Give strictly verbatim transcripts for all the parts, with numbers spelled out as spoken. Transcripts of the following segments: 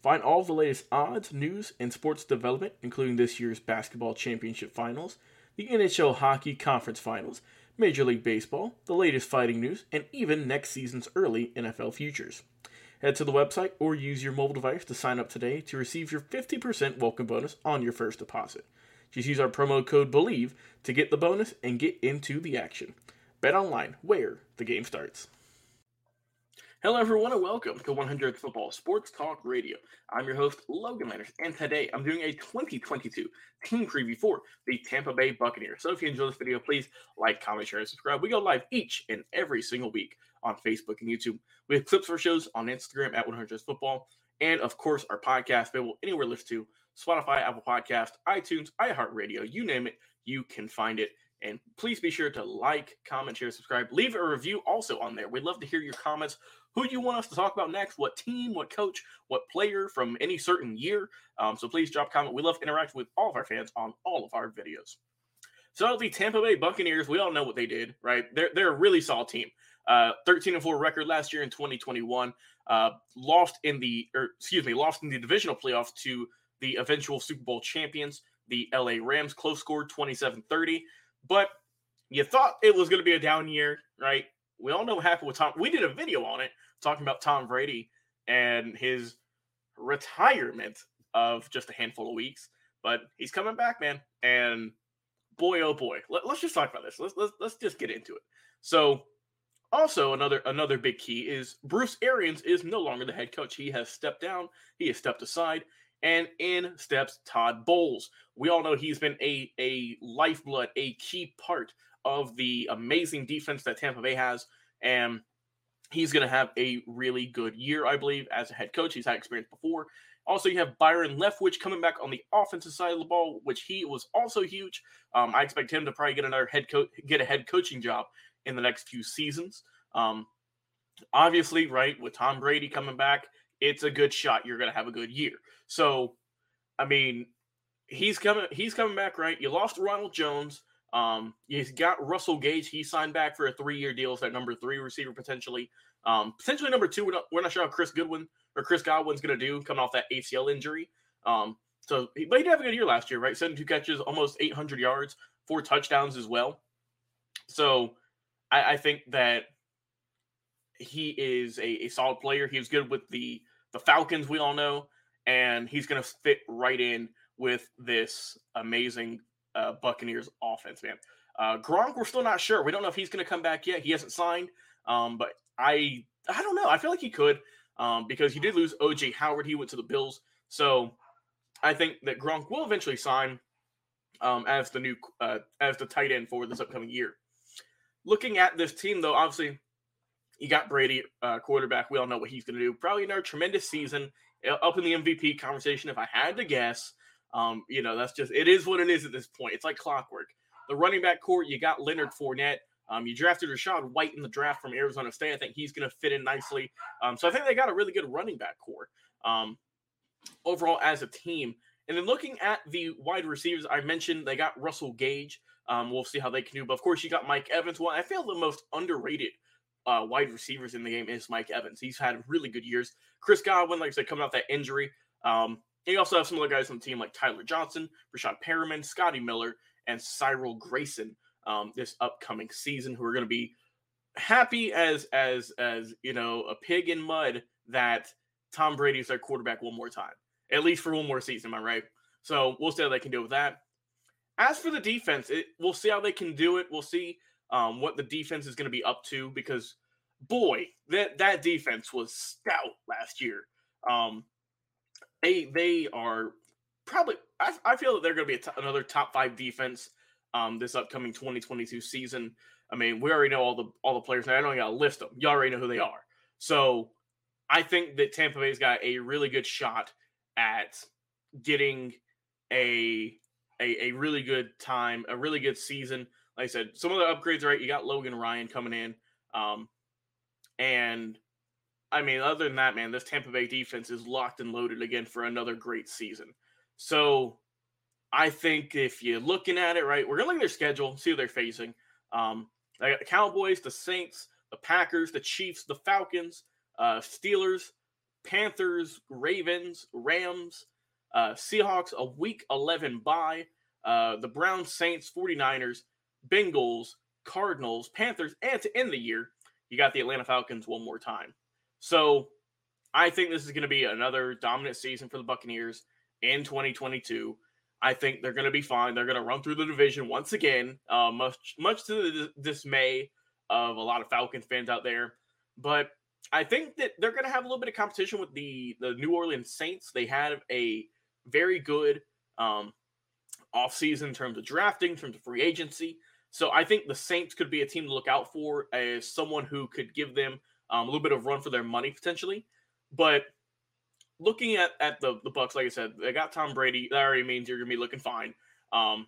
Find all the latest odds, news, and sports development, including this year's basketball championship finals, the N H L hockey conference finals, Major League Baseball, the latest fighting news, and even next season's early N F L futures. Head to the website or use your mobile device to sign up today to receive your fifty percent welcome bonus on your first deposit. Just use our promo code BELIEVE to get the bonus and get into the action. Bet online, where the game starts. Hello everyone and welcome to one hundred Football Sports Talk Radio. I'm your host Logan Landers, and today I'm doing a twenty twenty-two team preview for the Tampa Bay Buccaneers. So if you enjoy this video, please like, comment, share, and subscribe. We go live each and every single week on Facebook and YouTube. We have clips for shows on Instagram at one hundred Football, and of course our podcast available anywhere listened to: Spotify, Apple Podcasts, iTunes, iHeartRadio, you name it, you can find it. And please be sure to like, comment, share, subscribe. Leave a review also on there. We'd love to hear your comments. Who do you want us to talk about next? What team, what coach, what player from any certain year? Um, so please drop a comment. We love interacting with all of our fans on all of our videos. So the Tampa Bay Buccaneers, we all know what they did, right? They're, they're a really solid team. Uh, thirteen and four record last year in twenty twenty-one. Uh, lost in the, or excuse me, lost in the divisional playoffs to the eventual Super Bowl champions, the L A Rams. Close score, twenty-seven thirty. But you thought it was going to be a down year, right? We all know what happened with Tom. We did a video on it talking about Tom Brady and his retirement of just a handful of weeks. But he's coming back, man. And boy, oh boy, Let, let's just talk about this. Let's, let's let's just get into it. So also another another big key is Bruce Arians is no longer the head coach. He has stepped down. He has stepped aside. And in steps Todd Bowles. We all know he's been a, a lifeblood, a key part of the amazing defense that Tampa Bay has. And he's going to have a really good year, I believe, as a head coach. He's had experience before. Also, you have Byron Leftwich coming back on the offensive side of the ball, which he was also huge. Um, I expect him to probably get another head coach, get a head coaching job in the next few seasons. Um, obviously, right, with Tom Brady coming back, it's a good shot. You're going to have a good year. So, I mean, he's coming He's coming back, right? You lost Ronald Jones. Um, he's got Russell Gage. He signed back for a three-year deal. It's that number three receiver potentially. Um, potentially number two. We're not, we're not sure how Chris Godwin or Chris Godwin's going to do coming off that A C L injury. Um, so, But he did have a good year last year, right? seventy-two catches, almost eight hundred yards, four touchdowns as well. So, I, I think that he is a, a solid player. He was good with the The Falcons, we all know, and he's going to fit right in with this amazing uh, Buccaneers offense, man. Uh, Gronk, we're still not sure. We don't know if he's going to come back yet. He hasn't signed, um, but I I don't know. I feel like he could um, because he did lose O J. Howard. He went to the Bills. So I think that Gronk will eventually sign um, as the new uh, as the tight end for this upcoming year. Looking at this team, though, obviously – you got Brady, uh, quarterback. We all know what he's going to do. Probably another tremendous season, up in the M V P conversation. If I had to guess, um, you know, that's just, it is what it is at this point. It's like clockwork. The running back core, you got Leonard Fournette. Um, you drafted Rashad White in the draft from Arizona State. I think he's going to fit in nicely. Um, so I think they got a really good running back core um, overall as a team. And then looking at the wide receivers, I mentioned they got Russell Gage. Um, we'll see how they can do. But, of course, you got Mike Evans. Well, I feel the most underrated Uh, wide receivers in the game is Mike Evans. He's had really good years. Chris Godwin, like I said, coming off that injury. Um, They also have some other guys on the team like Tyler Johnson, Rashad Perriman, Scotty Miller, and Cyril Grayson um, this upcoming season, who are going to be happy as, as, as, you know, a pig in mud that Tom Brady is their quarterback one more time, at least for one more season. Am I right? So we'll see how they can do with that. As for the defense, it, we'll see how they can do it. We'll see um, what the defense is going to be up to, because boy, that, that defense was stout last year. Um, They they are probably I, – I feel that they're going to be a t- another top five defense um, this upcoming twenty twenty-two season. I mean, we already know all the all the players. Now I don't even got to list them. You already know who they are. So I think that Tampa Bay's got a really good shot at getting a, a, a really good time, a really good season. Like I said, some of the upgrades, right? You got Logan Ryan coming in. Um, and – I mean, other than that, man, this Tampa Bay defense is locked and loaded again for another great season. So I think if you're looking at it, right, we're going to look at their schedule, see who they're facing. Um, they got the Cowboys, the Saints, the Packers, the Chiefs, the Falcons, uh, Steelers, Panthers, Ravens, Rams, uh, Seahawks, a Week eleven bye, uh, the Browns, Saints, 49ers, Bengals, Cardinals, Panthers, and to end the year, you got the Atlanta Falcons one more time. So I think this is going to be another dominant season for the Buccaneers in twenty twenty-two. I think they're going to be fine. They're going to run through the division once again, uh, much much to the dismay of a lot of Falcons fans out there. But I think that they're going to have a little bit of competition with the, the New Orleans Saints. They had a very good um, offseason in terms of drafting, in terms of free agency. So I think the Saints could be a team to look out for as someone who could give them Um, a little bit of run for their money potentially. But looking at, at the, the Bucs, like I said, they got Tom Brady. That already means you're going to be looking fine. Um,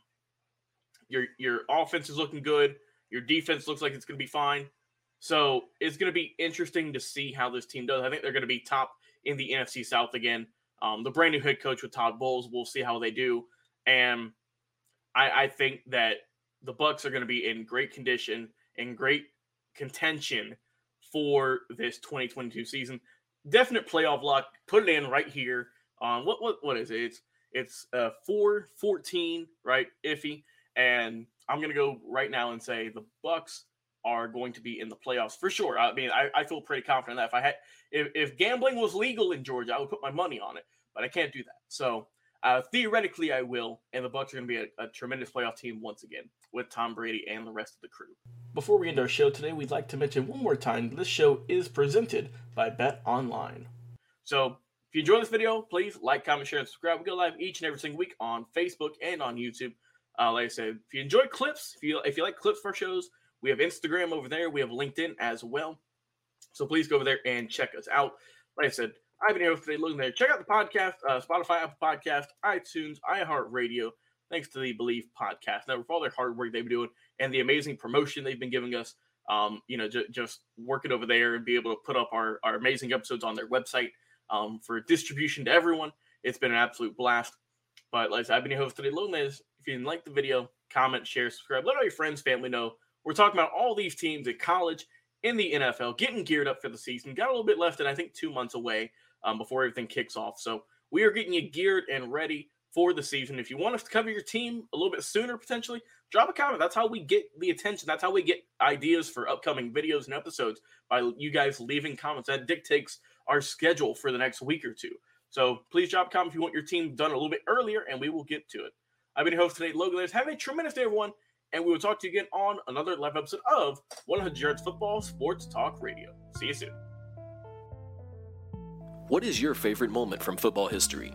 your your offense is looking good. Your defense looks like it's going to be fine. So it's going to be interesting to see how this team does. I think they're going to be top in the N F C South again. Um, the brand new head coach with Todd Bowles, we'll see how they do. And I, I think that the Bucs are going to be in great condition, in great contention for this twenty twenty-two season. Definite playoff lock. Put it in right here on um, what what what is it? It's it's uh four fourteen, right? Iffy. And I'm gonna go right now and say the Bucs are going to be in the playoffs for sure. I mean, I, I feel pretty confident that if I had if, if gambling was legal in Georgia, I would put my money on it, but I can't do that. So uh, theoretically I will, and the Bucs are gonna be a, a tremendous playoff team once again with Tom Brady and the rest of the crew. Before we end our show today, we'd like to mention one more time this show is presented by BetOnline. So if you enjoyed this video, please like, comment, share, and subscribe. We go live each and every single week on Facebook and on YouTube. Uh, like I said, if you enjoy clips, if you if you like clips for our shows, we have Instagram over there. We have LinkedIn as well. So please go over there and check us out. Like I said, I've been here with today looking there. Check out the podcast, uh, Spotify, Apple Podcast, iTunes, iHeartRadio. Thanks to the Believe Podcast Network for all their hard work they've been doing and the amazing promotion they've been giving us, um, you know, j- just working over there and be able to put up our, our amazing episodes on their website um, for distribution to everyone. It's been an absolute blast. But like I said, I've been your host today, Logan Landers. If you like the video, comment, share, subscribe. Let all your friends, family know. We're talking about all these teams at college, in the N F L, getting geared up for the season. Got a little bit left, and I think two months away um, before everything kicks off. So we are getting you geared and ready for the season. If you want us to cover your team a little bit sooner, potentially, drop a comment. That's how we get the attention. That's how we get ideas for upcoming videos and episodes, by you guys leaving comments. That dictates our schedule for the next week or two. So please drop a comment if you want your team done a little bit earlier, and we will get to it. I've been your host today, Logan Landers. Have a tremendous day, everyone, and we will talk to you again on another live episode of one hundred Yards Football Sports Talk Radio. See you soon. What is your favorite moment from football history?